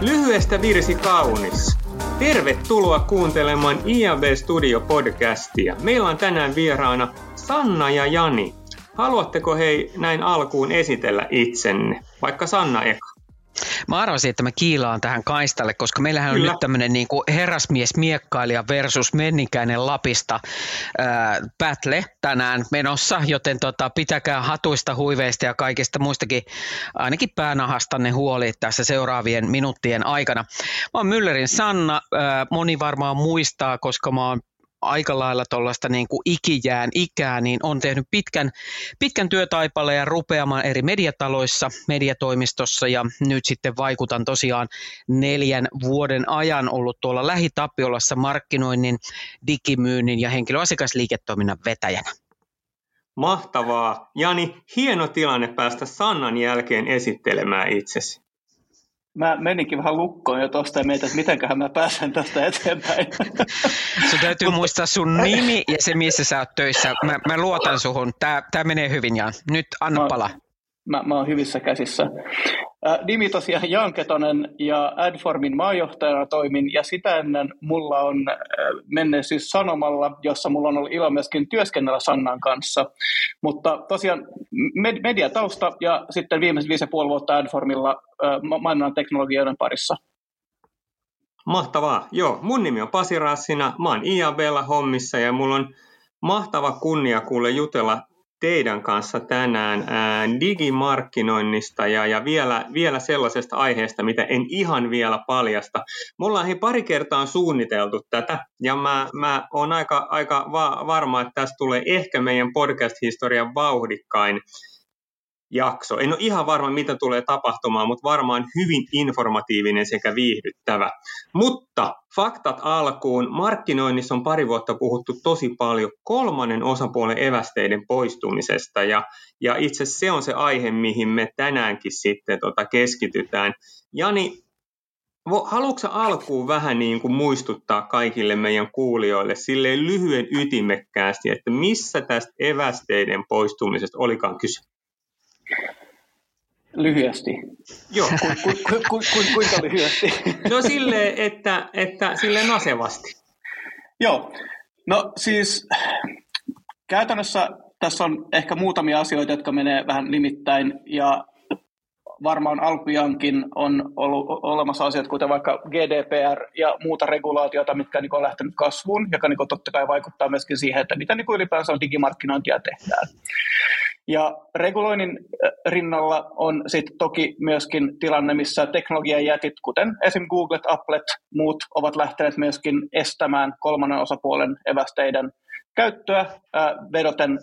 Lyhyestä virsi kaunis. Tervetuloa kuuntelemaan IAB Studio podcastia. Meillä on tänään vieraana Sanna ja Jani. Haluatteko hei näin alkuun esitellä itsenne? Vaikka Sanna eka. Mä arvasin, että mä kiilaan tähän kaistalle, koska meillähän on nyt tämmöinen niin kuin herrasmiesmiekkailija versus menninkäinen Lapista battle tänään menossa, joten pitäkää hatuista, huiveista ja kaikista muistakin, ainakin päänahastanne huoli tässä seuraavien minuuttien aikana. Mä oon Müllerin Sanna, moni varmaan muistaa, koska mä oon aika lailla tuollaista niin kuin ikää, niin on tehnyt pitkän työtaipaleen ja rupeamaan eri mediataloissa, mediatoimistossa ja nyt sitten vaikutan tosiaan 4 vuoden ajan ollut tuolla LähiTapiolassa markkinoinnin, digimyynnin ja henkilöasiakasliiketoiminnan vetäjänä. Mahtavaa. Jani, hieno tilanne päästä Sannan jälkeen esittelemään itsesi. Mä meninkin vähän lukkoon jo tuosta ja mietin, että mitenköhän mä pääsen tästä eteenpäin. Sun täytyy muistaa sun nimi ja se, missä sä oot töissä. Mä luotan suhun. Tää menee hyvin, Jan. Nyt anna palaa. Mä oon hyvissä käsissä. Nimi tosiaan Jan Ketonen ja Adformin maajohtajana toimin ja sitä ennen mulla on menneisyys Sanomalla, jossa mulla on ollut ilo myöskin työskennellä Sannan kanssa. Mutta tosiaan mediatausta ja sitten viimeiset 5,5 vuotta Adformilla mainonnan teknologioiden parissa. Mahtavaa. Joo, mun nimi on Pasi Rassina, mä oon IAB:lla hommissa ja mulla on mahtava kunnia kuule jutella teidän kanssa tänään digimarkkinoinnista ja vielä sellaisesta aiheesta, mitä en ihan vielä paljasta. Me ollaan pari kertaa suunniteltu tätä, ja mä oon aika varma, että tästä tulee ehkä meidän podcast-historian vauhdikkain jakso. En ole ihan varma, mitä tulee tapahtumaan, mutta varmaan hyvin informatiivinen sekä viihdyttävä. Mutta faktat alkuun. Markkinoinnissa on 2 vuotta puhuttu tosi paljon 3. osapuolen evästeiden poistumisesta. Ja itse se on se aihe, mihin me tänäänkin sitten keskitytään. Jani, haluatko sä alkuun vähän niin kuin muistuttaa kaikille meidän kuulijoille silleen lyhyen ytimekkäästi, että missä tästä evästeiden poistumisesta olikaan kyse? Lyhyesti. Joo, kuinka lyhyesti? No silleen, että silleen asevasti. Joo, no siis käytännössä tässä on ehkä muutamia asioita, jotka menee vähän limittäin ja varmaan alkujankin on ollut olemassa asiat, kuten vaikka GDPR ja muuta regulaatiota, mitkä on lähtenyt kasvuun, joka totta kai vaikuttaa myöskin siihen, että mitä ylipäänsä on digimarkkinointia tehdään. Ja reguloinnin rinnalla on sitten toki myöskin tilanne, missä teknologiajätit, kuten esim. Googlet, Applet, muut ovat lähteneet myöskin estämään 3. osapuolen evästeiden käyttöä vedoten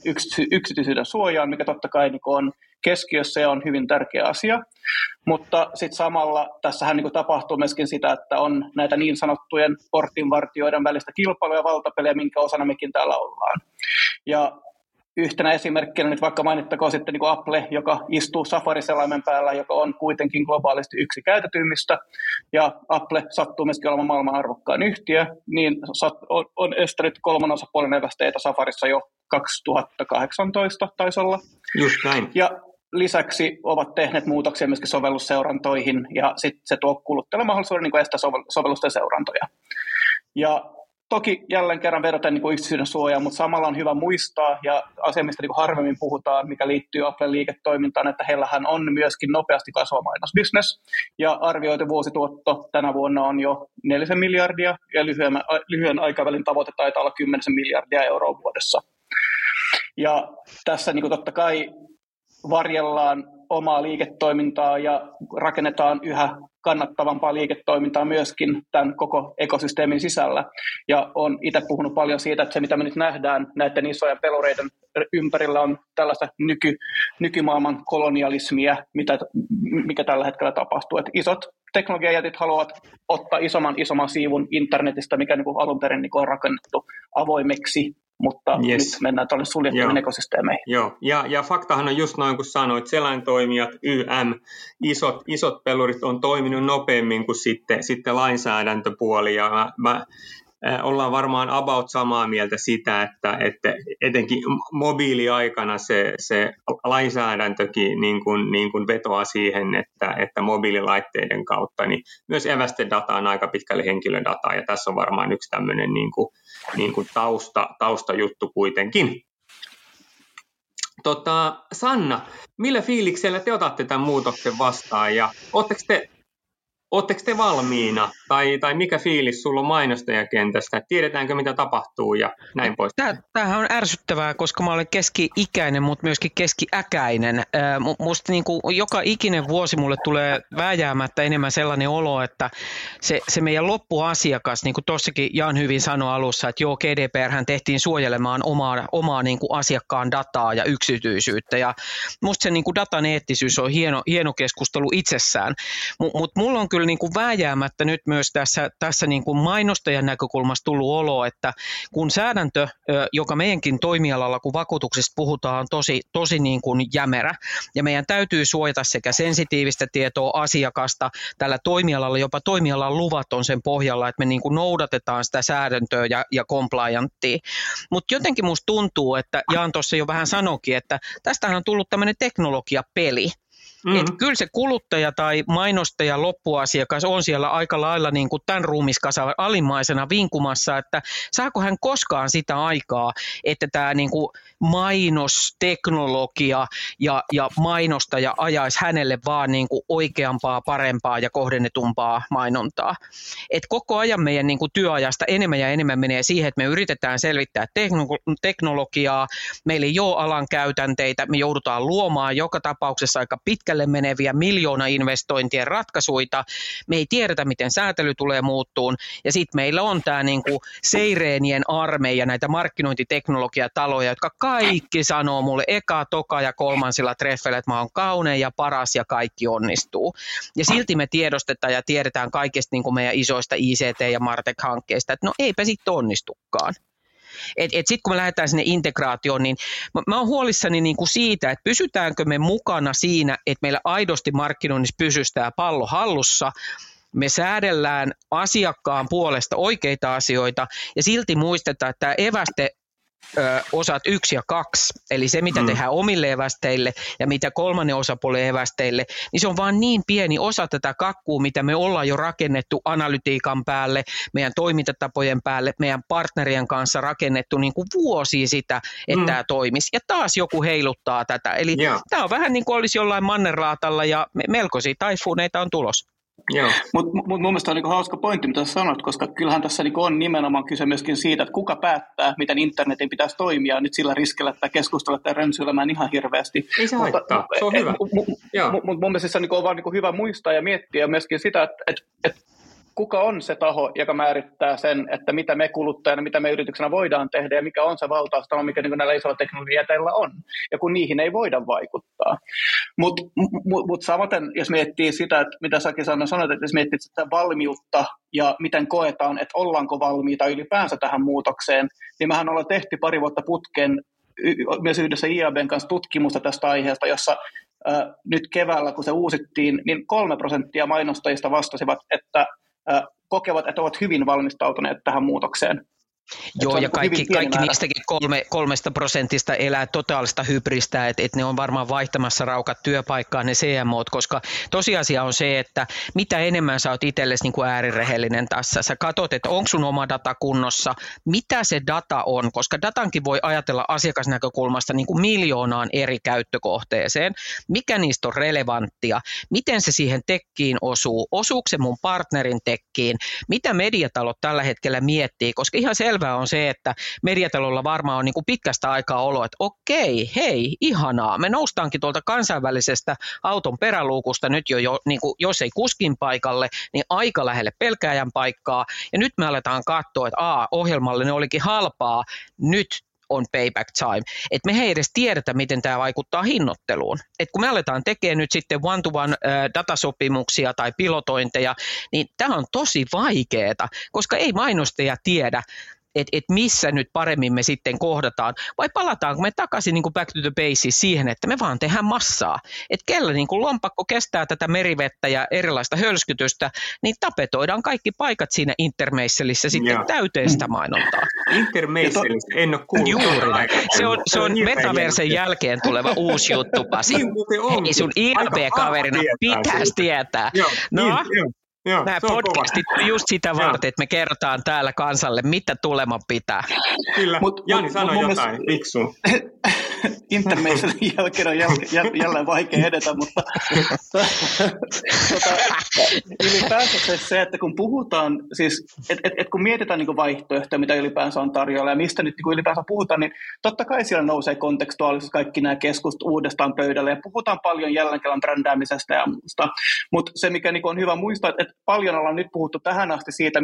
yksityisyyden suojaan, mikä totta kai on keskiössä ja on hyvin tärkeä asia. Mutta sitten samalla tässähän tapahtuu myöskin sitä, että on näitä niin sanottujen portinvartijoiden välistä kilpailuja ja valtapelejä, minkä osana mekin täällä ollaan. Ja yhtenä esimerkkinä nyt vaikka mainittakoon sitten Apple, joka istuu Safari-selaimen päällä, joka on kuitenkin globaalisti yksi käytetyimmistä, ja Apple sattuu myöskin olemaan maailman arvokkain yhtiö, niin on estänyt 3. osapuolen evästeitä Safarissa jo 2018 taisi olla. Just näin. Ja lisäksi ovat tehneet muutoksia myöskin sovellusseurantoihin, ja sitten se tuo kuluttajalle mahdollisuuden estää sovellusten seurantoja. Ja toki jälleen kerran vedotaan yksityisyyden suojaan, mutta samalla on hyvä muistaa ja asia, mistä harvemmin puhutaan, mikä liittyy Applen liiketoimintaan, että heillähän on myöskin nopeasti kasvava mainosbisnes ja arvioitu vuosituotto tänä vuonna on jo 4 miljardia ja lyhyen aikavälin tavoite taitaa olla 10 miljardia euroa vuodessa. Ja tässä totta kai varjellaan omaa liiketoimintaa ja rakennetaan yhä kannattavampaa liiketoimintaa myöskin tämän koko ekosysteemin sisällä. Ja olen itse puhunut paljon siitä, että se mitä me nyt nähdään näiden isojen pelureiden ympärillä on tällaista nykymaailman kolonialismia, mikä tällä hetkellä tapahtuu. Että isot teknologiajätit haluavat ottaa isomman siivun internetistä, mikä niin kuin alun perin niin kuin on rakennettu avoimeksi, mutta nyt mennään tuolle suljettuihin ekosysteemeihin. Joo, ja faktahan on just noin, kun sanoit, selaintoimijat, YM, isot pelurit on toiminut nopeammin kuin sitten lainsäädäntöpuoli, ja ollaan varmaan about samaa mieltä sitä, että etenkin mobiiliaikana se lainsäädäntökin niin kuin vetoaa siihen, että mobiililaitteiden kautta niin myös evästedata on aika pitkälle henkilödataa, ja tässä on varmaan yksi tämmöinen niin kuin taustajuttu kuitenkin. Sanna, millä fiiliksellä te otatte tämän muutoksen vastaan, ja Oletteko te valmiina? Tai mikä fiilis sulla on mainostajakentästä? Tiedetäänkö, mitä tapahtuu ja näin pois? Tämähän on ärsyttävää, koska mä olen keski-ikäinen, mutta myöskin keski-äkäinen. Musta niin kuin joka ikinen vuosi mulle tulee vääjäämättä enemmän sellainen olo, että se meidän loppuasiakas, niin kuin tuossakin Jan hyvin sanoi alussa, että joo, GDPRhän tehtiin suojelemaan omaa niin kuin asiakkaan dataa ja yksityisyyttä. Ja musta se niin kuin datan eettisyys on hieno keskustelu itsessään, mutta mulla on kyllä niin kuin vääjäämättä nyt myös tässä niin kuin mainostajan näkökulmasta tullut olo, että kun säädäntö, joka meidänkin toimialalla, kun vakuutuksista puhutaan, on tosi niin kuin jämerä, ja meidän täytyy suojata sekä sensitiivistä tietoa asiakasta tällä toimialalla, jopa toimialan luvat on sen pohjalla, että me niin kuin noudatetaan sitä säädäntöä ja complianttia. Mutta jotenkin musta tuntuu, että Jaan tuossa jo vähän sanoikin, että tästähän on tullut tämmöinen teknologiapeli. Mm-hmm. Että kyllä se kuluttaja tai mainostaja loppuasiakas on siellä aika lailla niin kuin tämän ruumiskasan alimmaisena vinkumassa, että saako hän koskaan sitä aikaa, että tämä niin kuin mainosteknologia ja mainostaja ajaisi hänelle vaan niin kuin oikeampaa, parempaa ja kohdennetumpaa mainontaa. Et koko ajan meidän niin kuin työajasta enemmän ja enemmän menee siihen, että me yritetään selvittää teknologiaa, meillä ei ole alan käytänteitä, me joudutaan luomaan joka tapauksessa aika pitkälle meneviä miljoonainvestointien ratkaisuita, me ei tiedetä, miten säätely tulee muuttuun, ja sitten meillä on tämä niinku seireenien armeija, näitä markkinointiteknologiataloja, jotka kaikki sanoo mulle eka, toka ja kolmansilla treffeillä, että mä oon kaunein ja paras ja kaikki onnistuu. Ja silti me tiedostetaan ja tiedetään kaikista niinku meidän isoista ICT- ja MarTech-hankkeista, että no eipä sitten onnistukaan. Sitten kun me lähdetään sinne integraatioon, niin mä oon huolissani niinku siitä, että pysytäänkö me mukana siinä, että meillä aidosti markkinoinnissa pysytään pallo hallussa, me säädellään asiakkaan puolesta oikeita asioita ja silti muistetaan, että tämä eväste osat 1 ja 2, eli se mitä tehdään omille evästeille ja mitä kolmannen osapuolen evästeille, niin se on vaan niin pieni osa tätä kakkua, mitä me ollaan jo rakennettu analytiikan päälle, meidän toimintatapojen päälle, meidän partnerien kanssa rakennettu niin kuin vuosia sitä, että tämä toimisi. Ja taas joku heiluttaa tätä, eli tämä on vähän niin kuin olisi jollain mannerlaatalla ja melkoisia taifuuneita on tulossa. Mutta mun mielestä on niinku hauska pointti, mitä sanot, koska kyllähän tässä niinku on nimenomaan kyse myöskin siitä, että kuka päättää, miten internetin pitäisi toimia nyt sillä riskillä, että keskustella tai rönsyilemään ihan hirveästi. Ei se haittaa, se on hyvä. Mutta mun mielestä se niinku on vaan niinku hyvä muistaa ja miettiä myöskin sitä, että kuka on se taho, joka määrittää sen, että mitä me kuluttajana, mitä me yrityksenä voidaan tehdä ja mikä on se valtausta, mikä niin näillä isoilla teknologiajäteillä on, ja kun niihin ei voida vaikuttaa. Mut samaten, jos miettii sitä, että mitä säkin sanoit, että jos miettii sitä valmiutta ja miten koetaan, että ollaanko valmiita ylipäänsä tähän muutokseen, niin mehän ollaan tehty pari vuotta putken myös yhdessä IABn kanssa tutkimusta tästä aiheesta, jossa nyt keväällä, kun se uusittiin, niin 3% mainostajista vastasivat, että kokevat, että ovat hyvin valmistautuneet tähän muutokseen. Joo, ja kaikki niistäkin 3% elää totaalista hybristä, että ne on varmaan vaihtamassa raukat työpaikkaan ne CMOt, koska tosiasia on se, että mitä enemmän sä oot itsellesi niin kuin äärirehellinen tässä, sä katot, että onko sun oma data kunnossa, mitä se data on, koska datankin voi ajatella asiakasnäkökulmasta niin kuin miljoonaan eri käyttökohteeseen, mikä niistä on relevanttia, miten se siihen tekkiin osuuko se mun partnerin tekkiin, mitä mediatalot tällä hetkellä miettii, koska ihan selvää on se, että mediatalolla varmaan on niin kuin pitkästä aikaa olo, että okei, hei, ihanaa, me noustaankin tuolta kansainvälisestä auton peräluukusta nyt jo niin kuin, jos ei kuskin paikalle, niin aika lähelle pelkääjän paikkaa, ja nyt me aletaan katsoa, että ohjelmalle ne olikin halpaa, nyt on payback time. Et me ei edes tiedetä, miten tämä vaikuttaa hinnoitteluun. Et kun me aletaan tekemään nyt sitten one-to-one datasopimuksia tai pilotointeja, niin tämä on tosi vaikeaa, koska ei mainostaja tiedä, että missä nyt paremmin me sitten kohdataan, vai palataanko me takaisin niin kuin back to the basics siihen, että me vaan tehdään massaa, että kellä niin kuin lompakko kestää tätä merivettä ja erilaista hölskytystä, niin tapetoidaan kaikki paikat siinä Intermeisselissä sitten täyteen sitä mainontaa. Intermeisselis, en ole kuullut. Juuri, se on metaversen jälkeen tuleva uusi juttu, Pasi. Niin sun IAB-kaverina pitäisi tietää. Joo, no. Joo, nämä podcastit on just sitä varten, että me kerrotaan täällä kansalle, mitä tuleman pitää. Kyllä, Jani sanoi jotain, fiksu. Intermeisselin jälkeen on jälleen vaikea edetä, mutta ylipäänsä se, että kun puhutaan, siis, et kun mietitään niin kuin vaihtoehtoja, mitä ylipäänsä on tarjolla ja mistä nyt niin kuin ylipäänsä puhutaan, niin totta kai siellä nousee kontekstuaalisesti kaikki nämä keskustelut uudestaan pöydälle ja puhutaan paljon jälleen kerran brändäämisestä ja muusta, mutta se, mikä niin kuin on hyvä muistaa, että paljon ollaan nyt puhuttu tähän asti siitä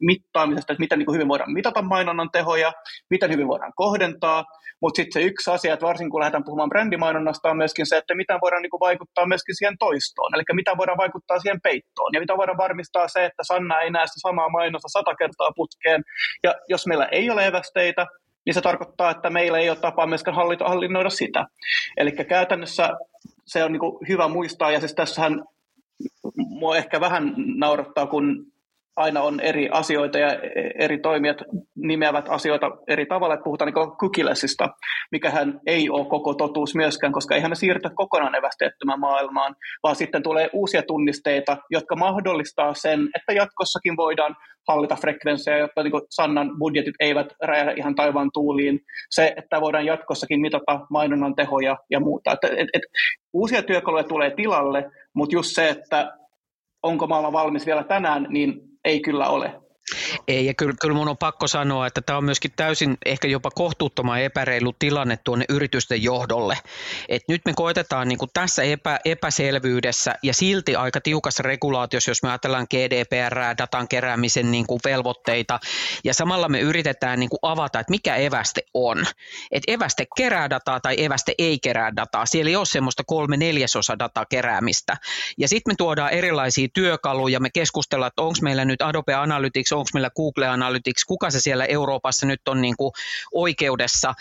mittaamisesta, että miten niin kuin hyvin voidaan mitata mainonnan tehoja, miten hyvin voidaan kohdentaa, mutta sitten se yksi asia, että varsinkin kun lähdetään puhumaan brändimainonnasta, on myöskin se, että mitä voidaan niin kuin vaikuttaa myöskin siihen toistoon, eli mitä voidaan vaikuttaa siihen peittoon, ja mitä voidaan varmistaa se, että Sanna ei näe sitä samaa mainosta 100 kertaa putkeen, ja jos meillä ei ole evästeitä, niin se tarkoittaa, että meillä ei ole tapaa myöskään hallinnoida sitä. Eli käytännössä se on niin kuin hyvä muistaa, ja siis tässähän mua ehkä vähän naurattaa, kun aina on eri asioita ja eri toimijat nimeävät asioita eri tavalla, että puhutaan niin cookielessista, mikähän ei ole koko totuus myöskään, koska eihän me siirrytä kokonaan evästeettömään maailmaan, vaan sitten tulee uusia tunnisteita, jotka mahdollistaa sen, että jatkossakin voidaan hallita frekvensseja, jotta niin Sannan budjetit eivät räjähdä ihan taivaan tuuliin. Se, että voidaan jatkossakin mitata mainonnan tehoja ja muuta. Uusia työkaluja tulee tilalle, mutta just se, että onko maailma valmis vielä tänään, niin ei kyllä ole. Ei, ja kyllä mun on pakko sanoa, että tämä on myöskin täysin ehkä jopa kohtuuttoman epäreilu tilanne tuonne yritysten johdolle. Et nyt me koetetaan niin kuin tässä epäselvyydessä ja silti aika tiukassa regulaatiossa, jos me ajatellaan GDPR, datan keräämisen niin kuin velvoitteita, ja samalla me yritetään niin kuin avata, että mikä eväste on. Et eväste kerää dataa tai eväste ei kerää dataa. Siellä ei ole semmoista 3/4 dataa keräämistä. Ja sitten me tuodaan erilaisia työkaluja, me keskustellaan, että onko meillä nyt Adobe Analytics, onko meillä Google Analytics, kuka se siellä Euroopassa nyt on niin kuin oikeudessa.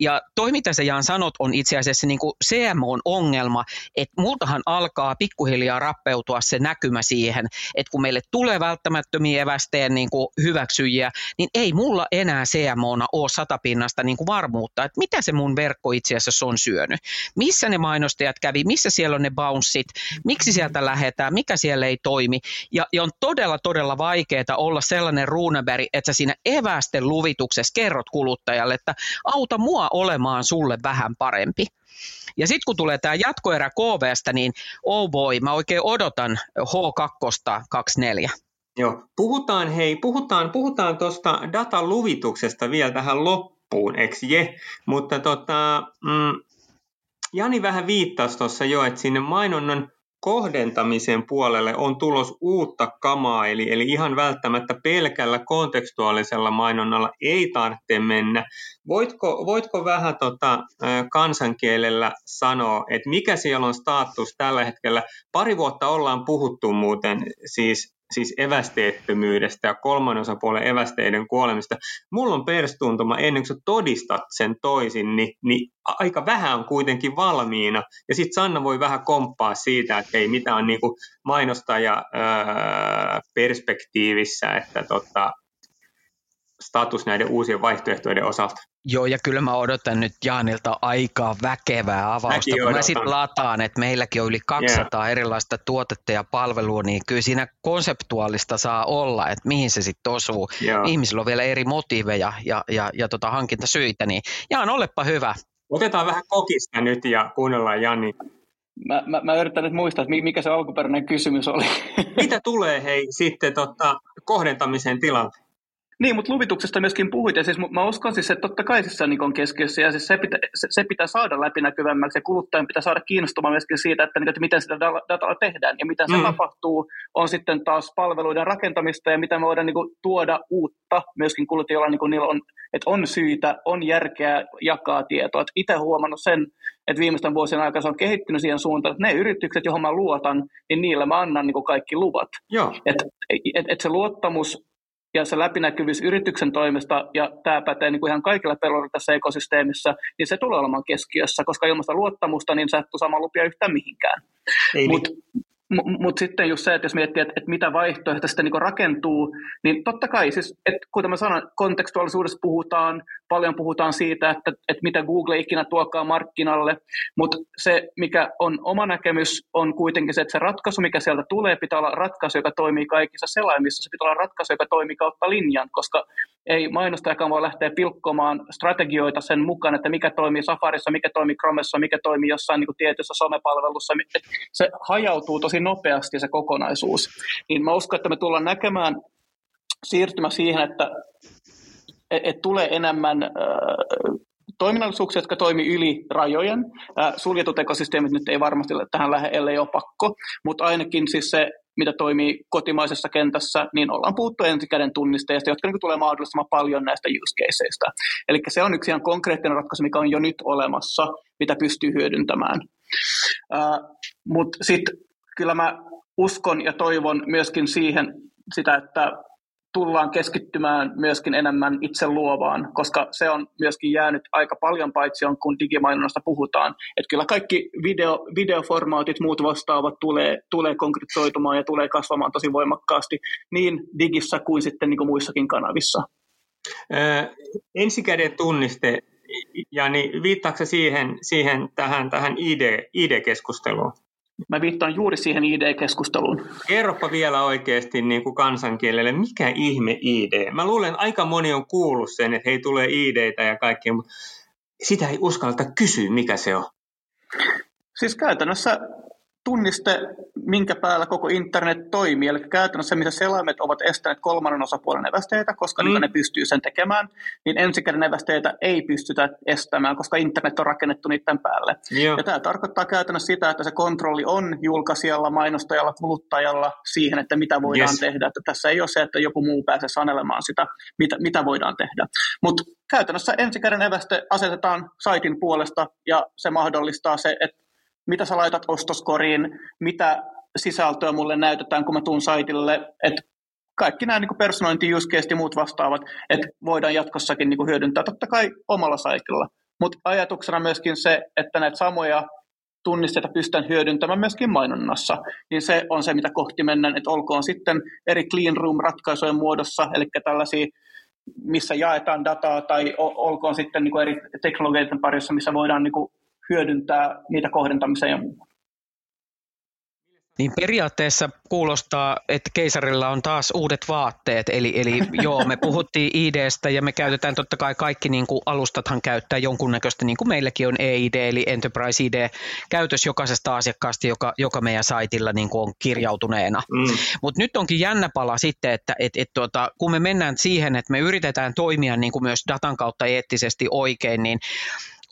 Ja toi, mitä sä Jaan sanot, on itse asiassa niin kuin CMO-ongelma, että multahan alkaa pikkuhiljaa rappeutua se näkymä siihen, että kun meille tulee välttämättömiä evästeen niin kuin hyväksyjiä, niin ei mulla enää CMO:na ole 100% niin kuin varmuutta, että mitä se mun verkko itse asiassa on syönyt. Missä ne mainostajat kävi, missä siellä on ne bounceit, miksi sieltä lähdetään, mikä siellä ei toimi. Ja on todella vaikeaa olla sellainen ruunabäri, että sä siinä evästen luvituksessa kerrot kuluttajalle, että auta mua olemaan sulle vähän parempi. Ja sitten kun tulee tämä jatkoerä KV:stä, niin oh boy, mä oikein odotan H224. Joo, puhutaan tuosta datan luvituksesta vielä tähän loppuun, eikö je? Mutta Jani vähän viittasi tuossa jo, että sinne mainonnan kohdentamisen puolelle on tulos uutta kamaa, eli ihan välttämättä pelkällä kontekstuaalisella mainonnalla ei tarvitse mennä. Voitko vähän kansankielellä sanoa, että mikä siellä on status tällä hetkellä? Pari vuotta ollaan puhuttu muuten siis evästeettömyydestä ja kolmannen osapuolen evästeiden kuolemista. Mulla on perstuntuma, ennen kuin sä todistat sen toisin, niin aika vähän on kuitenkin valmiina. Ja sitten Sanna voi vähän komppaa siitä, että ei mitään niinku mainostaja perspektiivissä, että status näiden uusien vaihtoehtoiden osalta. Joo, ja kyllä mä odotan nyt Jaanilta aika väkevää avausta. Kun mä sitten lataan, että meilläkin on yli 200 erilaista tuotetta ja palvelua, niin kyllä siinä konseptuaalista saa olla, että mihin se sitten osuu. Joo. Ihmisillä on vielä eri motiiveja ja hankintasyitä, niin Jaan, olepa hyvä. Otetaan vähän kokista nyt ja kuunnellaan Jani. Mä yritän nyt muistaa, että mikä se alkuperäinen kysymys oli. Mitä tulee kohdentamisen tilanne? Niin, mutta luvituksesta myöskin puhuit, ja siis mä uskon siis, että totta kai siis se on keskiössä, ja siis se pitää saada läpinäkyvämmäksi, ja kuluttajan pitää saada kiinnostumaan myöskin siitä, että miten sitä dataa tehdään, ja mitä se tapahtuu, on sitten taas palveluiden rakentamista, ja mitä me voidaan niin kuin tuoda uutta myöskin kuluttajilla, niin kuin niillä on, että on syytä, on järkeä jakaa tietoa. Että itse huomannut sen, että viimeisten vuosien aikana se on kehittynyt siihen suuntaan, että ne yritykset, johon mä luotan, niin niillä mä annan niin kuin kaikki luvat. Että se luottamus ja se läpinäkyvyys yrityksen toimesta, ja tämä pätee niin kuin ihan kaikilla peloilla tässä ekosysteemissä, niin se tulee olemaan keskiössä, koska ilman sitä luottamusta niin sä et tule saamaan lupia yhtään mihinkään. Mutta sitten just se, että jos miettii, että mitä vaihtoehtoja sitten niin rakentuu, niin totta kai, siis, että kuten mä sanon, kontekstuaalisuudessa puhutaan, paljon puhutaan siitä, että mitä Google ikinä tuokaa markkinalle, mutta se, mikä on oma näkemys, on kuitenkin se, että se ratkaisu, mikä sieltä tulee, pitää olla ratkaisu, joka toimii kaikissa selaimissa, se pitää olla ratkaisu, joka toimii kautta linjan, koska ei mainostajakaan voi lähteä pilkkomaan strategioita sen mukaan, että mikä toimii Safarissa, mikä toimii Chromessa, mikä toimii jossain niin kuin tietyssä somepalvelussa. Se hajautuu tosi nopeasti se kokonaisuus. Niin mä uskon, että me tullaan näkemään siirtymä siihen, että tulee enemmän toiminnallisuuksia, jotka toimii yli rajojen. Suljetut ekosysteemit nyt ei varmasti tähän lähde, ellei ole pakko, mutta ainakin siis se, mitä toimii kotimaisessa kentässä, niin ollaan puhuttu ensikäden tunnisteista, jotka niin tulee mahdollisimman paljon näistä use caseista. Eli se on yksi ihan konkreettinen ratkaisu, mikä on jo nyt olemassa, mitä pystyy hyödyntämään. Mutta sitten kyllä mä uskon ja toivon myöskin siihen sitä, että tullaan keskittymään myöskin enemmän itse luovaan, koska se on myöskin jäänyt aika paljon paitsi on, kun digimainonnasta puhutaan. Että kyllä kaikki videoformaatit, muut vastaavat tulee konkretisoitumaan ja tulee kasvamaan tosi voimakkaasti niin digissä kuin sitten niin kuin muissakin kanavissa. Ensikäden tunniste, Jani, viittaako siihen tähän ID-keskusteluun? Mä viittaan juuri siihen ID-keskusteluun. Kerropa vielä oikeasti niin kuin kansankielelle, mikä ihme ID? Mä luulen, aika moni on kuullut sen, että hei, tulee ID:tä ja kaikkea, mutta sitä ei uskalta kysyä, mikä se on. Siis käytännössä tunniste, minkä päällä koko internet toimii. Eli käytännössä, missä selaimet ovat estäneet kolmannen osapuolen evästeitä, koska niitä ne pystyy sen tekemään, niin ensikäden evästeitä ei pystytä estämään, koska internet on rakennettu niiden päälle. Joo. Ja tämä tarkoittaa käytännössä sitä, että se kontrolli on julkaisijalla, mainostajalla, kuluttajalla siihen, että mitä voidaan tehdä. Että tässä ei ole se, että joku muu pääsee sanelemaan sitä, mitä voidaan tehdä. Mutta käytännössä ensikäden eväste asetetaan saitin puolesta, ja se mahdollistaa se, että mitä sä laitat ostoskoriin, mitä sisältöä mulle näytetään, kun mä tuun saitille, että kaikki nämä niin kuin personointi, use case ja muut vastaavat, että voidaan jatkossakin niin kuin hyödyntää totta kai omalla saitilla. Mutta ajatuksena myöskin se, että näitä samoja tunnisteita pystytään hyödyntämään myöskin mainonnassa, niin se on se, mitä kohti mennään, että olkoon sitten eri clean room-ratkaisujen muodossa, eli tällaisia, missä jaetaan dataa, tai olkoon sitten niin kuin eri teknologioiden parissa, missä voidaan niin kuin hyödyntää niitä kohdentamiseen ja muuhun. Niin periaatteessa kuulostaa, että keisarilla on taas uudet vaatteet, eli joo, me puhuttiin ID:stä ja me käytetään totta kai kaikki niin kuin alustathan käyttää jonkunnäköistä, niin kuin meilläkin on EID, eli Enterprise ID, käytös jokaisesta asiakkaasta, joka meidän saitilla niin kuin on kirjautuneena. Mutta nyt onkin jännä pala sitten, että kun me mennään siihen, että me yritetään toimia niin kuin myös datan kautta eettisesti oikein, niin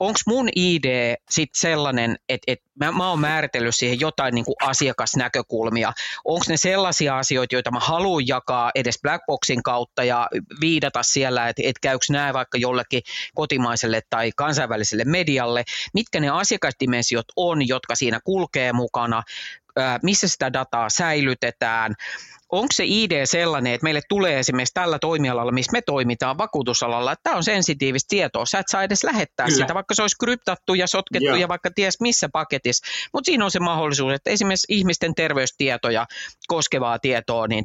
onko mun ID sitten sellainen, että mä oon määritellyt siihen jotain niin kuin asiakasnäkökulmia? Onko ne sellaisia asioita, joita mä haluan jakaa edes Blackboxin kautta ja viidata siellä, että käykö nämä vaikka jollekin kotimaiselle tai kansainväliselle medialle? Mitkä ne asiakasdimensiot on, jotka siinä kulkee mukana? Missä sitä dataa säilytetään? Onko se ID sellainen, että meille tulee esimerkiksi tällä toimialalla, missä me toimitaan vakuutusalalla, että tämä on sensitiivistä tietoa, sä et saa edes lähettää sitä, vaikka se olisi kryptattu ja sotkettu ja vaikka ties missä paketissa, mutta siinä on se mahdollisuus, että esimerkiksi ihmisten terveystietoja koskevaa tietoa niin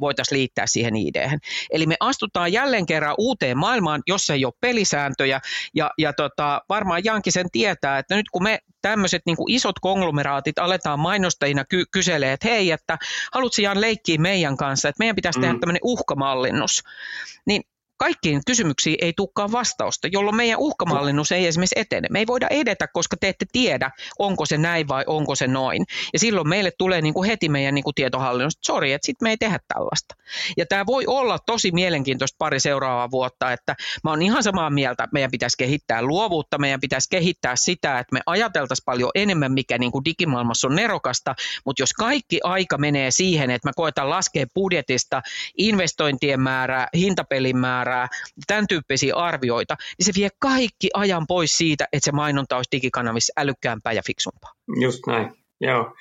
voitaisiin liittää siihen ID:hen. Eli me astutaan jälleen kerran uuteen maailmaan, jossa ei ole pelisääntöjä ja varmaan Jankin sen tietää, että nyt kun me tämmöiset niin kuin isot konglomeraatit aletaan mainostajina kyselee, että hei, että haluatko Jan leikkiä meidän kanssa, että meidän pitäisi tehdä tämmöinen uhkamallinnus, niin kaikkiin kysymyksiin ei tulekaan vastausta, jolloin meidän uhkamallinnus ei esimerkiksi etene. Me ei voida edetä, koska te ette tiedä, onko se näin vai onko se noin. Ja silloin meille tulee niin kuin heti meidän niin kuin tietohallinnosta, että sori, että sitten me ei tehdä tällaista. Ja tämä voi olla tosi mielenkiintoista pari seuraavaa vuotta, että mä oon ihan samaa mieltä, että meidän pitäisi kehittää luovuutta, meidän pitäisi kehittää sitä, että me ajateltaisiin paljon enemmän, mikä niin kuin digimaailmassa on nerokasta, mutta jos kaikki aika menee siihen, että mä koetan laskea budjetista investointien määrää, hintapelin määrää, tämän tyyppisiä arvioita, niin se vie kaikki ajan pois siitä, että se mainonta olisi digikanavissa älykkäämpää ja fiksumpaa. Just näin, joo.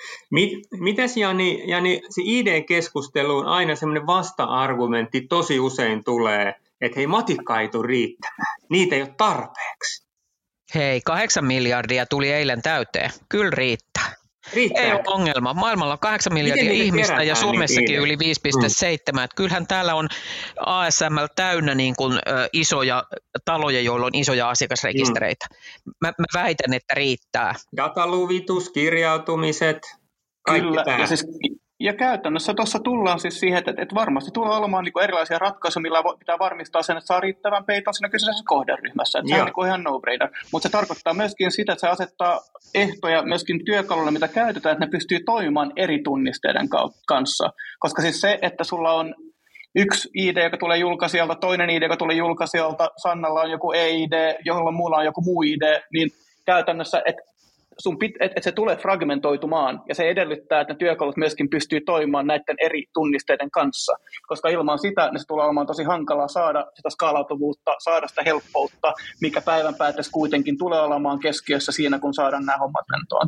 Mites Jani, se ID-keskusteluun aina semmoinen vasta-argumentti tosi usein tulee, että hei, matikka ei tule riittämään, niitä ei ole tarpeeksi. Hei, 8 miljardia tuli eilen täyteen, kyllä riittää. Ei ole ongelma. Maailmalla on 8 miljardia ihmistä ja Suomessakin yli 5,7. Kyllähän täällä on ASML täynnä niin kuin isoja taloja, joilla on isoja asiakasrekistereitä. Mä väitän, että riittää. Dataluvitus, kirjautumiset, kaikki tämä. Ja käytännössä tuossa tullaan siis siihen, että varmasti tulee olemaan niin kuin erilaisia ratkaisuja, millä pitää varmistaa sen, että saa riittävän peiton siinä kyseisessä kohderyhmässä. Että se on niin kuin ihan no-brainer. Mutta se tarkoittaa myöskin sitä, että se asettaa ehtoja myöskin työkalulle, mitä käytetään, että ne pystyy toimimaan eri tunnisteiden kanssa. Koska siis se, että sulla on yksi ID, joka tulee julkaisijalta, toinen ID, joka tulee julkaisijalta, Sannalla on joku EID, jolla muulla on joku muu ID, niin käytännössä, että se tulee fragmentoitumaan ja se edellyttää, että ne työkalut myöskin pystyy toimimaan näiden eri tunnisteiden kanssa, koska ilman sitä niin se tulee olemaan tosi hankalaa saada sitä skaalautuvuutta, saada sitä helppoutta, mikä päivän päätössä kuitenkin tulee olemaan keskiössä siinä, kun saadaan nämä hommat lentoon.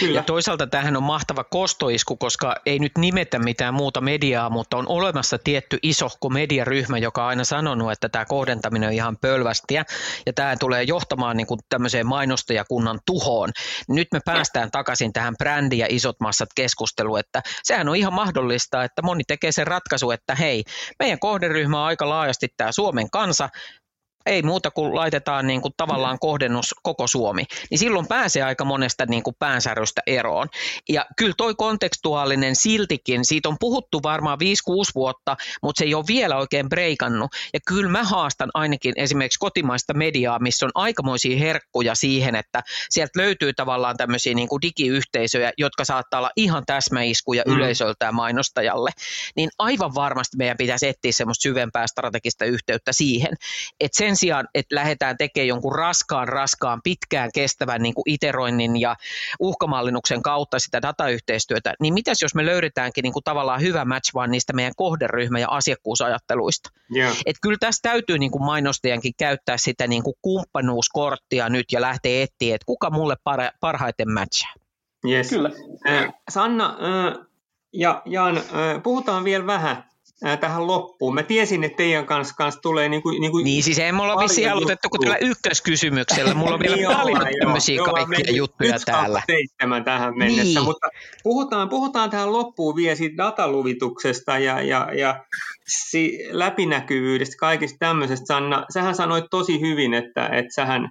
Kyllä. Ja toisaalta tämähän on mahtava kostoisku, koska ei nyt nimetä mitään muuta mediaa, mutta on olemassa tietty isohko mediaryhmä, joka on aina sanonut, että tämä kohdentaminen on ihan pölvästiä ja tämä tulee johtamaan niin kuin tämmöiseen mainostajakunnan tuhoon. Nyt me päästään takaisin tähän brändi ja isot massat keskusteluun, että sehän on ihan mahdollista, että moni tekee sen ratkaisu, että hei, meidän kohderyhmä on aika laajasti tämä Suomen kansa, ei muuta kuin laitetaan niin kuin tavallaan kohdennus koko Suomi, niin silloin pääsee aika monesta niin kuin päänsärystä eroon. Ja kyllä toi kontekstuaalinen siltikin, siitä on puhuttu varmaan 5-6 vuotta, mutta se ei ole vielä oikein breikannut. Ja kyllä mä haastan ainakin esimerkiksi kotimaista mediaa, missä on aikamoisia herkkuja siihen, että sieltä löytyy tavallaan tämmöisiä niin kuin digiyhteisöjä, jotka saattaa olla ihan täsmäiskuja yleisöltä ja mainostajalle. Niin aivan varmasti meidän pitäisi etsiä semmoista syvempää strategista yhteyttä siihen, että sen sijaan, että lähdetään tekemään jonkun raskaan, pitkään kestävän niin kuin iteroinnin ja uhkamallinnuksen kautta sitä datayhteistyötä, niin mitäs jos me löydetäänkin niin kuin tavallaan hyvä match vaan niistä meidän kohderyhmä- ja asiakkuusajatteluista. Yeah. Et kyllä tässä täytyy niin kuin mainostajankin käyttää sitä niin kuin kumppanuuskorttia nyt ja lähteä etsiä, että kuka mulle parhaiten matchaa. Yes. Kyllä. Sanna ja Jan, puhutaan vielä vähän tähän loppuun. Mä tiesin, että teidän kanssa tulee niin siis ei mulla ole vissiin aloitettu kuin tällä ykköskysymyksellä. Mulla on vielä paljon tämmöisiä kaikkia juttuja täällä. 1-7 tähän mennessä, niin. Mutta puhutaan tähän loppuun vielä siitä dataluvituksesta ja läpinäkyvyydestä, kaikista tämmöisestä. Sanna, sähän sanoit tosi hyvin, että sähän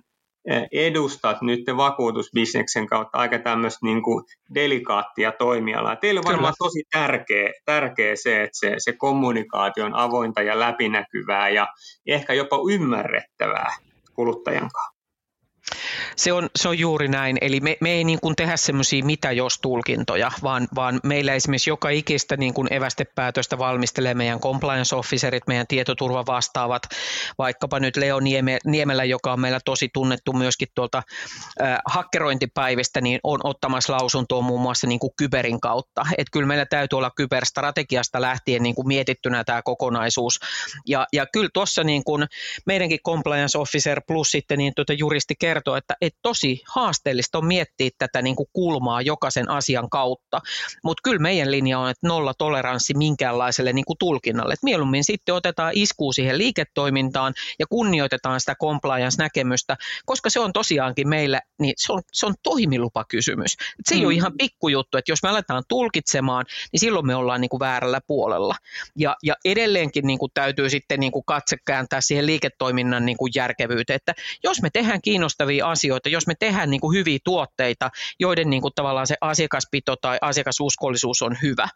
edustat nyt vakuutusbisneksen kautta aika tämmöistä niin kuin delikaattia toimialaa. Teillä on varmaan tosi tärkeä se, että se kommunikaatio on avointa ja läpinäkyvää ja ehkä jopa ymmärrettävää kuluttajan kanssa. Se on juuri näin, eli me ei niin kuin tehdä semmoisia mitä jos tulkintoja, vaan meillä esimerkiksi joka ikistä niin kuin evästepäätöstä valmistelee meidän compliance officerit, meidän tietoturvavastaavat, vaikkapa nyt Leo Niemelä, joka on meillä tosi tunnettu myöskin tuolta hakkerointipäivistä, niin on ottamassa lausuntoa muun muassa niin kuin kyberin kautta. Että kyllä meillä täytyy olla kyberstrategiasta lähtien niin kuin mietittynä tämä kokonaisuus, ja kyllä tuossa niin kuin meidänkin compliance officer plus sitten niin juristi kertoo, että tosi haasteellista on miettiä tätä niin kuin kulmaa jokaisen asian kautta, mutta kyllä meidän linja on, että nolla toleranssi minkäänlaiselle niin kuin tulkinnalle. Et mieluummin sitten otetaan iskuu siihen liiketoimintaan ja kunnioitetaan sitä compliance-näkemystä, koska se on tosiaankin meillä, niin se on toimilupakysymys. Et se ei ole ihan pikkujuttu, että jos me aletaan tulkitsemaan, niin silloin me ollaan niin kuin väärällä puolella. Ja edelleenkin niin kuin täytyy sitten niin kuin katse kääntää siihen liiketoiminnan niin kuin järkevyyteen, että jos me tehdään kiinnostavia asioita, jos me tehdään niin kuin hyviä tuotteita, joiden niin kuin tavallaan se asiakaspito tai asiakasuskollisuus on hyvä,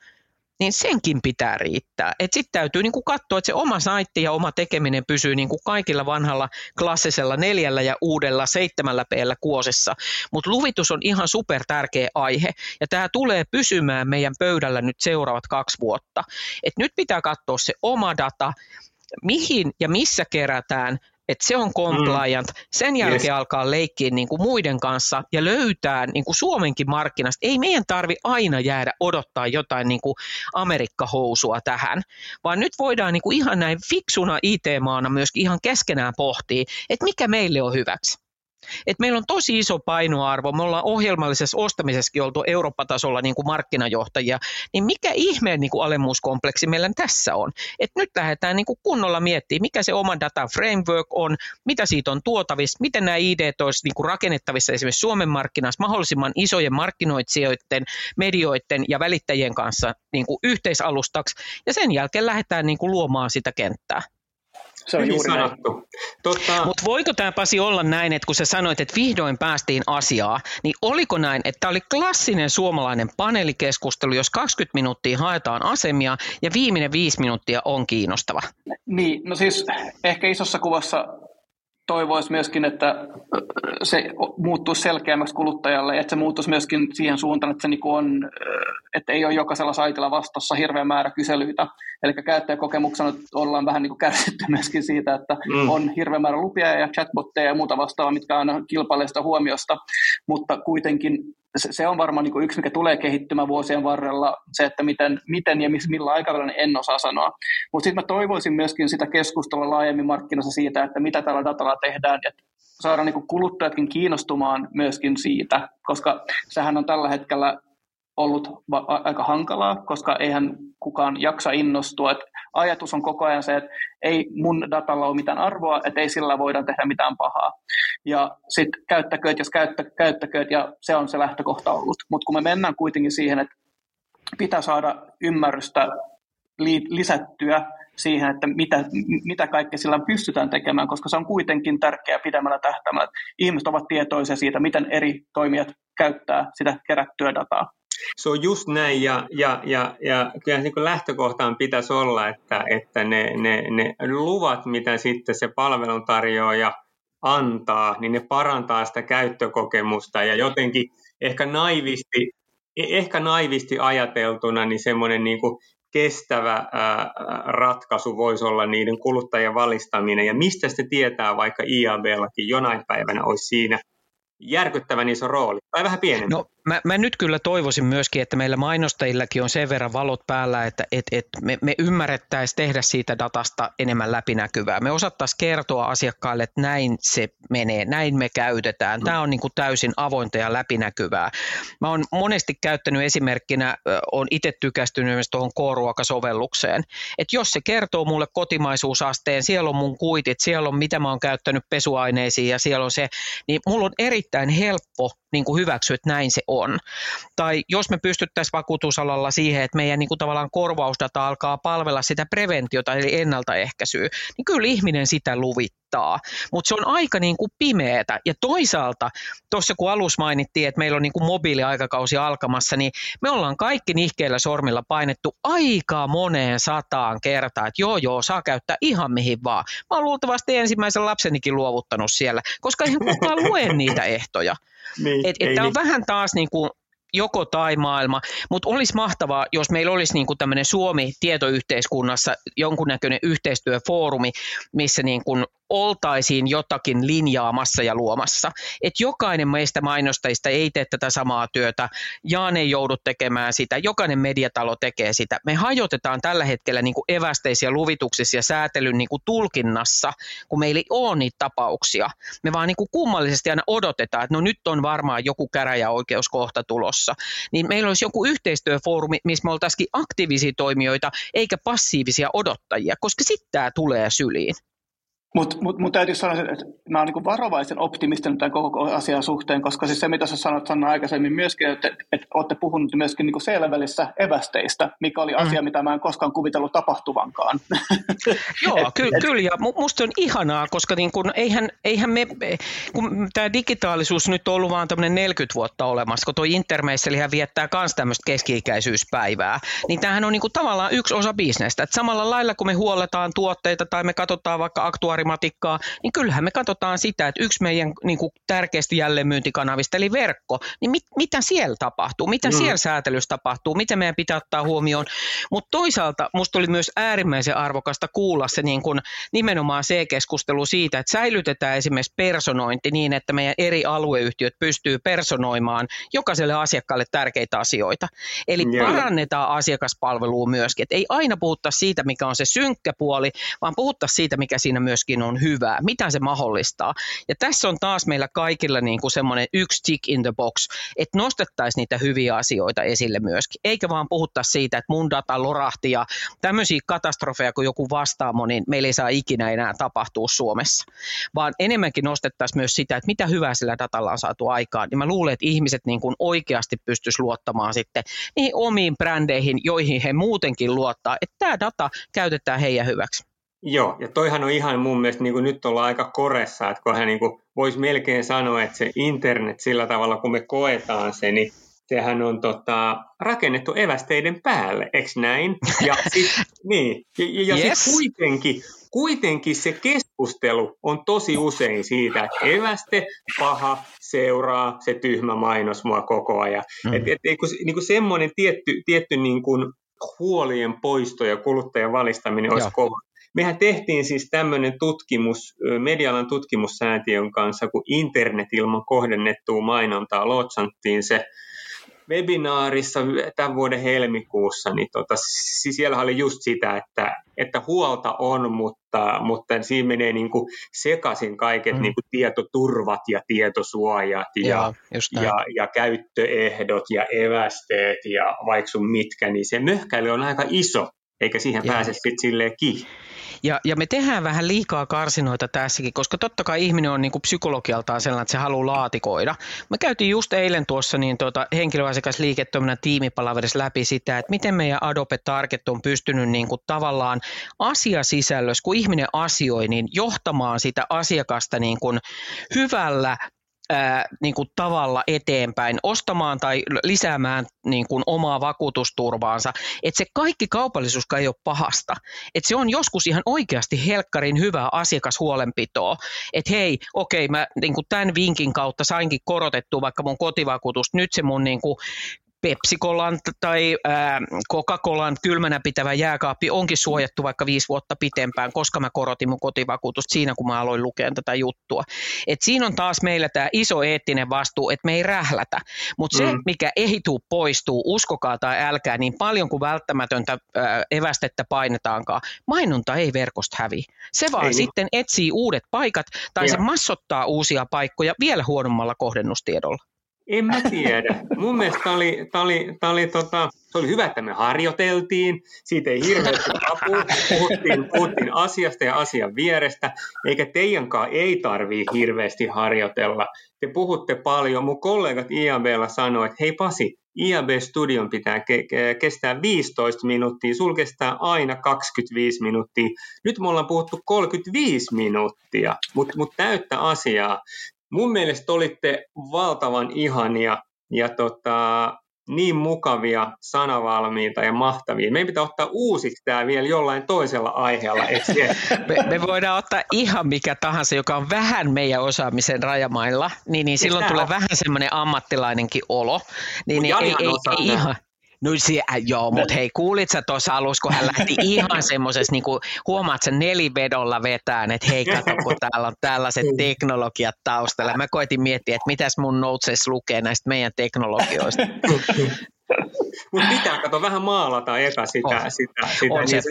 niin senkin pitää riittää. Sitten täytyy katsoa, että se oma saitti ja oma tekeminen pysyy kaikilla vanhalla klassisella 4 ja uudella 7P:llä kuosessa. Mutta luvitus on ihan supertärkeä aihe, ja tämä tulee pysymään meidän pöydällä nyt seuraavat 2 vuotta. Et nyt pitää katsoa se oma data, mihin ja missä kerätään, että se on compliant, sen jälkeen alkaa leikkiä muiden kanssa ja löytää Suomenkin markkinasta. Ei meidän tarvi aina jäädä odottaa jotain Amerikka-housua tähän, vaan nyt voidaan ihan näin fiksuna IT-maana myöskin ihan keskenään pohtia, että mikä meille on hyväksi. Et meillä on tosi iso painoarvo, me ollaan ohjelmallisessa ostamisessakin oltu Eurooppa-tasolla markkinajohtajia, niin mikä ihmeen alemmuuskompleksi meillä tässä on? Et nyt lähdetään kunnolla miettimään, mikä se oma data framework on, mitä siitä on tuotavissa, miten nämä ID:t olisi rakennettavissa esimerkiksi Suomen markkinassa mahdollisimman isojen markkinoitsijoiden, medioiden ja välittäjien kanssa yhteisalustaksi, ja sen jälkeen lähdetään luomaan sitä kenttää. Se on juuri sanottu. Mutta voiko tämä, Pasi, olla näin, että kun sä sanoit, että vihdoin päästiin asiaan, niin oliko näin, että tämä oli klassinen suomalainen paneelikeskustelu, jos 20 minuuttia haetaan asemia ja viimeinen 5 minuuttia on kiinnostava? Niin, no siis ehkä isossa kuvassa toivoisi myöskin, että se muuttuisi selkeämmäksi kuluttajalle, että se muuttuisi myöskin siihen suuntaan, että, se on, että ei ole jokaisella saitilla vastassa hirveä määrä kyselyitä. Eli käyttäjäkokemuksena ollaan vähän kärsitty myöskin siitä, että on hirveä määrä lupia ja chatbotteja ja muuta vastaavaa, mitkä aina kilpailee sitä huomiosta, mutta kuitenkin se on varmaan yksi, mikä tulee kehittymään vuosien varrella, se, että miten ja millä aikavälillä en osaa sanoa. Mutta sitten mä toivoisin myöskin sitä keskustelua laajemmin markkinassa siitä, että mitä tällä datalla tehdään, että saadaan kuluttajatkin kiinnostumaan myöskin siitä, koska sehän on tällä hetkellä ollut aika hankalaa, koska eihän kukaan jaksa innostua. Et ajatus on koko ajan se, että ei mun datalla ole mitään arvoa, että ei sillä voida tehdä mitään pahaa. Ja sitten käyttäkööt, jos käyttäkööt, ja se on se lähtökohta ollut. Mutta kun me mennään kuitenkin siihen, että pitää saada ymmärrystä lisättyä siihen, että mitä kaikkea sillä pystytään tekemään, koska se on kuitenkin tärkeää pidemmällä tähtäimellä. Ihmiset ovat tietoisia siitä, miten eri toimijat käyttää sitä kerättyä dataa. Se on just näin, ja kyllä niin kuin lähtökohtaan pitäisi olla, että ne luvat, mitä sitten se palveluntarjoaja antaa, niin ne parantaa sitä käyttökokemusta, ja jotenkin ehkä naivisti ajateltuna niin semmoinen niin kuin kestävä ratkaisu voisi olla niiden kuluttajien valistaminen, ja mistä se tietää, vaikka IAB:llakin jonain päivänä olisi siinä järkyttävän iso rooli, tai vähän pienempi. No, mä nyt kyllä toivoisin myöskin, että meillä mainostajillakin on sen verran valot päällä, että me ymmärrettäisiin tehdä siitä datasta enemmän läpinäkyvää. Me osattaisiin kertoa asiakkaille, että näin se menee, näin me käytetään. Tämä on täysin avointa ja läpinäkyvää. Mä oon monesti käyttänyt esimerkkinä, oon itse tykästynyt myös tuohon K-ruokasovellukseen. Että jos se kertoo mulle kotimaisuusasteen, siellä on mun kuitit, siellä on mitä mä oon käyttänyt pesuaineisiin ja siellä on se, niin mulla on erittäin helppo hyväksyä, että näin se on. Tai jos me pystyttäisiin vakuutusalalla siihen, että meidän tavallaan korvausdata alkaa palvella sitä preventiota, eli ennaltaehkäisyä, niin kyllä ihminen sitä luvittaa. Mutta se on aika pimeätä. Ja toisaalta, tuossa kun alussa mainittiin, että meillä on mobiiliaikakausi alkamassa, niin me ollaan kaikki nihkeillä sormilla painettu aika moneen 100 kertaa, että joo, saa käyttää ihan mihin vaan. Mä oon luultavasti ensimmäisen lapsenikin luovuttanut siellä, koska eihän kukaan lue niitä ehtoja. Niin, tämä on vähän taas joko tai maailma, mutta olisi mahtavaa, jos meillä olisi tämmöinen Suomi tietoyhteiskunnassa jonkunnäköinen yhteistyöfoorumi, missä oltaisiin jotakin linjaamassa ja luomassa. Että jokainen meistä mainostajista ei tee tätä samaa työtä, Jaan ei joudu tekemään sitä, jokainen mediatalo tekee sitä. Me hajotetaan tällä hetkellä evästeisiä luvituksissa ja säätelyn tulkinnassa, kun meillä ei ole niitä tapauksia. Me vaan kummallisesti aina odotetaan, että no nyt on varmaan joku käräjäoikeus kohta tulossa. Niin meillä olisi joku yhteistyöfoorumi, missä me oltaisikin aktiivisia toimijoita eikä passiivisia odottajia, koska sitten tämä tulee syliin. Mutta täytyy sanoa, että mä oon niin varovaisen optimistin tämän koko asian suhteen, koska siis se, mitä sä sanoit aikaisemmin myöskin, että olette puhunut myöskin niin selvälissä evästeistä, mikä oli asia, mitä mä en koskaan kuvitellut tapahtuvankaan. Joo, kyllä. Ja musta on ihanaa, koska niin kun, eihän me, kun tämä digitaalisuus nyt on ollut vaan tämmöinen 40 vuotta olemassa, kun tuo Intermeisselihän viettää myös tämmöistä keski-ikäisyyspäivää, niin tämähän on niin tavallaan yksi osa bisnestä. Et samalla lailla, kun me huolletaan tuotteita tai me katsotaan vaikka aktuaari, niin kyllähän me katsotaan sitä, että yksi meidän niin kuin tärkeästi jälleenmyyntikanavista, eli verkko, niin mitä siellä tapahtuu, mitä siellä säätelyssä tapahtuu, mitä meidän pitää ottaa huomioon, mutta toisaalta musta oli myös äärimmäisen arvokasta kuulla se niin kuin nimenomaan se keskustelu siitä, että säilytetään esimerkiksi personointi niin, että meidän eri alueyhtiöt pystyy personoimaan jokaiselle asiakkaalle tärkeitä asioita, eli parannetaan asiakaspalvelua myöskin, että ei aina puhuta siitä, mikä on se synkkä puoli, vaan puhuttaa siitä, mikä siinä myöskin on hyvää, mitä se mahdollistaa. Ja tässä on taas meillä kaikilla niin kuin semmoinen yksi tick in the box, että nostettaisiin niitä hyviä asioita esille myöskin, eikä vaan puhuttaisi siitä, että mun data lorahti ja tämmöisiä katastrofeja, kun joku vastaamo, niin meillä ei saa ikinä enää tapahtua Suomessa, vaan enemmänkin nostettaisiin myös sitä, että mitä hyvää sillä datalla on saatu aikaan, niin mä luulen, että ihmiset niin kuin oikeasti pystyisi luottamaan sitten niihin omiin brändeihin, joihin he muutenkin luottaa, että tämä data käytetään heidän hyväksi. Joo, ja toihan on ihan mun mielestä, niin kuin nyt ollaan aika koressa, että kunhan niin kuin voisi melkein sanoa, että se internet sillä tavalla, kun me koetaan se, niin sehän on rakennettu evästeiden päälle, eikö näin? Ja sitten niin. Yes. Sit kuitenkin se keskustelu on tosi usein siitä, että eväste, paha, seuraa, se tyhmä mainos mua koko ajan. Et semmoinen tietty niin kuin huolien poisto ja kuluttajan valistaminen olisi kova. Mehän tehtiin siis tämmöinen tutkimus, Media-alan tutkimussäätiön kanssa, kun internet ilman kohdennettua mainontaa lotsanttiin se webinaarissa tämän vuoden helmikuussa, niin siis siellä oli just sitä, että huolta on, mutta siinä menee niin kuin sekaisin kaiket niin kuin tietoturvat ja tietosuojat ja käyttöehdot ja evästeet ja vaikka sun mitkä, niin se möhkäily on aika iso, eikä siihen pääse sitten silleen kiinni. Ja me tehdään vähän liikaa karsinoita tässäkin, koska totta kai ihminen on niin kuin psykologialtaan sellainen, että se haluaa laatikoida. Me käytiin just eilen tuossa niin henkilöasiakasliiketoiminnan tiimipalaverissa läpi sitä, että miten meidän Adobe Target on pystynyt niin kuin tavallaan asiasisällössä, kun ihminen asioi, niin johtamaan sitä asiakasta niin kuin hyvällä niin kuin tavalla eteenpäin, ostamaan tai lisäämään niin kuin omaa vakuutusturvaansa, että se kaikki kaupallisuuskaan ei ole pahasta, että se on joskus ihan oikeasti helkkarin hyvää asiakashuolenpitoa, että hei, okei, mä niin kuin tämän vinkin kautta sainkin korotettua vaikka mun kotivakuutusta, nyt se mun niin kuin Pepsi-Colan tai Coca-Colan kylmänä pitävä jääkaappi onkin suojattu vaikka 5 vuotta pitempään, koska mä korotin mun kotivakuutusta siinä, kun mä aloin lukea tätä juttua. Et siinä on taas meillä tämä iso eettinen vastuu, että me ei rählätä, mutta se, mikä ehituu, poistuu, uskokaa tai älkää, niin paljon kuin välttämätöntä evästettä painetaankaan, mainonta ei verkosta hävi. Se vaan ei sitten etsii uudet paikat tai se massottaa uusia paikkoja vielä huonommalla kohdennustiedolla. En mä tiedä. Mun mielestä se oli hyvä, että me harjoiteltiin. Siitä ei hirveästi apua. Puhuttiin asiasta ja asian vierestä. Eikä teidänkaan ei tarvitse hirveästi harjoitella. Te puhutte paljon. Mun kollegat IAB:lla sanoi, että hei Pasi, IAB-studion pitää kestää 15 minuuttia. Sul kestää aina 25 minuuttia. Nyt me ollaan puhuttu 35 minuuttia, mutta täyttä asiaa. Mun mielestä olitte valtavan ihania ja niin mukavia, sanavalmiita ja mahtavia. Meidän pitää ottaa uusiksi tämä vielä jollain toisella aiheella. me voidaan ottaa ihan mikä tahansa, joka on vähän meidän osaamisen rajamailla, niin silloin tulee vähän semmoinen ammattilainenkin olo. Niin, ei ihan. No joo, mutta hei, kuulit sä tuossa alussa, kun hän lähti ihan semmoisessa, niin kuin huomaat sen nelivedolla vetään, että hei kato, kun täällä on tällaiset teknologiat taustalla. Mä koitin miettiä, että mitäs mun noutseissa lukee näistä meidän teknologioista. Mutta pitää kato vähän maalata eka sitä. On niin se.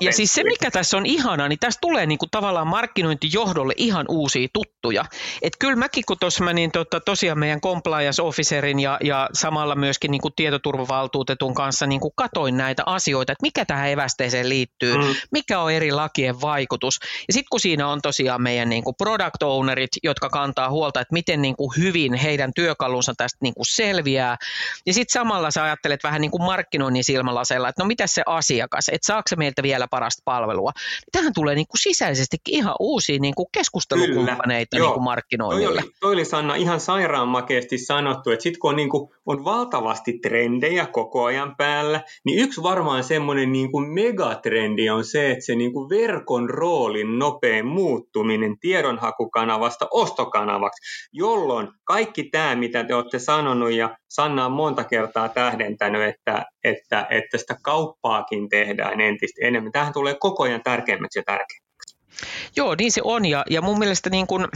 Ja siis se, mikä tässä on ihanaa, niin tässä tulee niinku tavallaan markkinointijohdolle ihan uusia tuttuja. Että kyllä mäkin, kun tuossa mä niin tosiaan meidän compliance officerin ja samalla myöskin niinku tietoturvavaltuutetun kanssa niinku katoin näitä asioita, että mikä tähän evästeeseen liittyy, mikä on eri lakien vaikutus. Ja sitten kun siinä on tosiaan meidän niinku product ownerit, jotka kantaa huolta, että miten niinku hyvin heidän työkalunsa tästä niinku selviää. Ja sitten samalla sä ajattelet vähän niin kuin markkinoinnin silmälasella, että no mitä se asiakas, että saako se meiltä vielä parasta palvelua. Tähän tulee niin kuin sisäisestikin ihan uusia niin kuin keskustelukumppaneita niin kuin markkinoinnille. Toi oli Sanna ihan sairaanmakeasti sanottu, että sitten kun on, niin kuin, on valtavasti trendejä koko ajan päällä, niin yksi varmaan semmoinen niin kuin megatrendi on se, että se niin kuin verkon roolin nopein muuttuminen tiedonhakukanavasta ostokanavaksi, jolloin kaikki tämä, mitä te olette sanonut ja Sanna on monta kertaa tähdentänyt, että sitä kauppaakin tehdään entistä enemmän. Tämähän tulee koko ajan tärkeämmäksi ja tärkeämmäksi. Joo, niin se on. Ja mun mielestä niin kun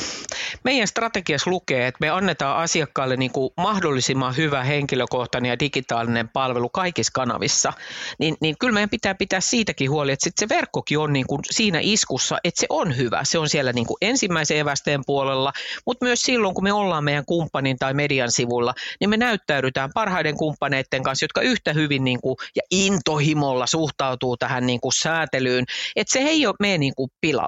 meidän strategiassa lukee, että me annetaan asiakkaalle niin kun mahdollisimman hyvä henkilökohtainen ja digitaalinen palvelu kaikissa kanavissa. Niin kyllä meidän pitää pitää siitäkin huoli, että sit se verkkokin on niin kun siinä iskussa, että se on hyvä. Se on siellä niin kun ensimmäisen evästeen puolella, mutta myös silloin, kun me ollaan meidän kumppanin tai median sivulla, niin me näyttäydytään parhaiden kumppaneiden kanssa, jotka yhtä hyvin niin kun, ja intohimolla suhtautuu tähän niin kun säätelyyn, että se ei ole meidän niin kun pilalle.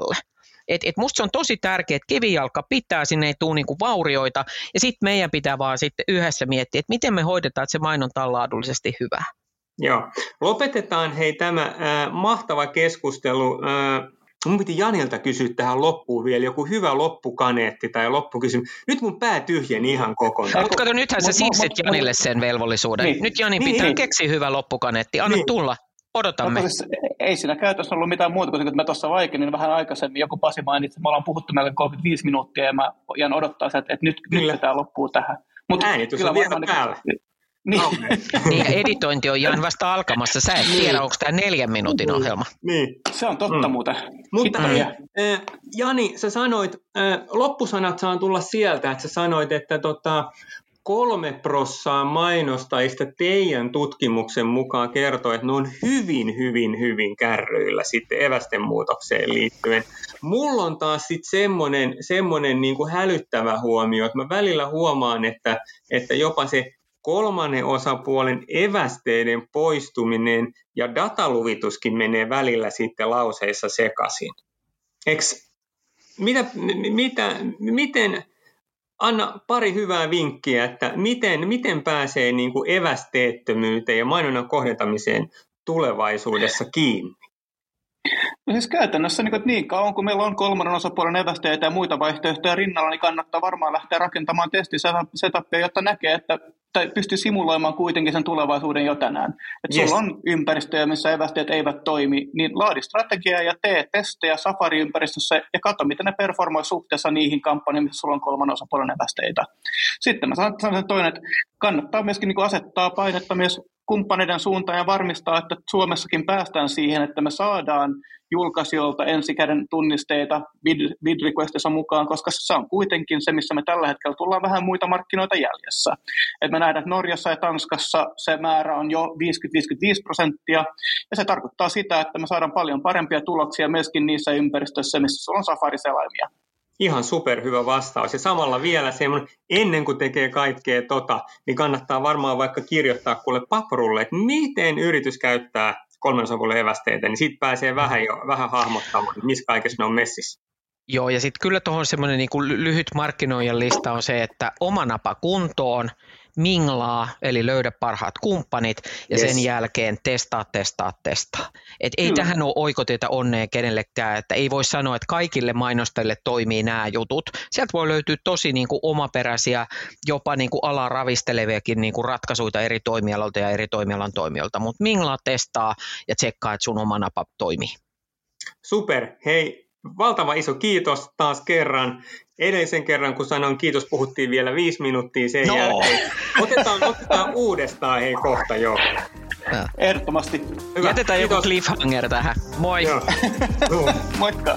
Et musta se on tosi tärkeää, että kivijalka pitää, sinne ei tule niinku vaurioita, ja sitten meidän pitää vaan sitten yhdessä miettiä, että miten me hoidetaan, että se mainonta on laadullisesti hyvää. Joo. Lopetetaan hei tämä mahtava keskustelu. Mun piti Janilta kysyä tähän loppuun vielä joku hyvä loppukaneetti tai loppukysymys. Nyt mun pää tyhjeni ihan kokonaan. Mutta kato, nythän sä siirsit Janille sen velvollisuuden. Niin, nyt Jani pitää keksiä hyvä loppukaneetti. Anna tulla. Odotamme. No, ei siinä käytössä ollut mitään muuta, koska mä tuossa vaikenin vähän aikaisemmin. Joku Pasi mainitsi, me ollaan puhuttu melkein 35 minuuttia ja mä jään odottaa, että nyt tämä loppuu tähän. Mut äänitys on vielä päällä. Niin. Niin, editointi on ihan vasta alkamassa. Sä et tiedä, onko tämä 4 minuutin ohjelma. Niin. Se on totta muuten. Mutta Jani, sä sanoit, loppusanat saan tulla sieltä, että sä sanoit, että 3% mainostajista teidän tutkimuksen mukaan kertoo, että ne on hyvin kärryillä sitten evästen muutokseen liittyen. Mulla on taas sitten semmoinen niin kuin hälyttävä huomio, että mä välillä huomaan, että jopa se 3. osapuolen evästeiden poistuminen ja dataluvituskin menee välillä sitten lauseissa sekaisin. Miten... Anna pari hyvää vinkkiä, että miten pääsee niin kuin evästeettömyyteen ja mainonnan kohdentamiseen tulevaisuudessa kiinni? No siis käytännössä niin kauan kun meillä on 3. osapuolen evästeitä ja muita vaihtoehtoja rinnalla, niin kannattaa varmaan lähteä rakentamaan testisetapia, jotta näkee, että tai pystyy simuloimaan kuitenkin sen tulevaisuuden jo tänään. Että sulla on ympäristöjä, missä evästeet eivät toimi, niin laadi strategiaa ja tee testejä Safari-ympäristössä ja katso, miten ne performoi suhteessa niihin kampanjoihin, missä sulla on 3. osapuolen evästeitä. Sitten mä sanon toinen, että kannattaa myöskin niin asettaa painetta myös kumppaneiden suuntaan ja varmistaa, että Suomessakin päästään siihen, että me saadaan julkaisijoilta ensikäden tunnisteita bid requestissa mukaan, koska se on kuitenkin se, missä me tällä hetkellä tullaan vähän muita markkinoita jäljessä. Et me nähdään, että Norjassa ja Tanskassa se määrä on jo 50-55%, ja se tarkoittaa sitä, että me saadaan paljon parempia tuloksia myöskin niissä ympäristöissä, missä sulla on Safari-selaimia. Ihan superhyvä vastaus. Ja samalla vielä semmoinen, ennen kuin tekee kaikkea niin kannattaa varmaan vaikka kirjoittaa kuule paperulle, että miten yritys käyttää 3. osapuolen evästeitä, niin siitä pääsee vähän hahmottamaan, missä kaikessa ne on messissä. Joo, ja sitten kyllä tuohon semmoinen niin kuin lyhyt markkinoijan lista on se, että oma napa kuntoon, minglaa, eli löydä parhaat kumppanit, ja sen jälkeen testaa. Et ei tähän ole oikotietä onnea kenellekään, että ei voi sanoa, että kaikille mainostajille toimii nämä jutut. Sieltä voi löytyä tosi niin kuin omaperäisiä, jopa niin kuin alaa ravisteleviakin niin kuin ratkaisuja eri toimialalta ja eri toimialan toimijoilta, mutta minglaa, testaa ja tsekkaa, että sun oma napa toimii. Super, hei. Valtava iso kiitos taas kerran. Edellisen kerran, kun sanoin kiitos, puhuttiin vielä 5 minuuttia sen jälkeen. Otetaan uudestaan hei kohta jo. Ehdottomasti. Hyvä. Jätetään joku cliffhanger tähän. Moi. Moikka.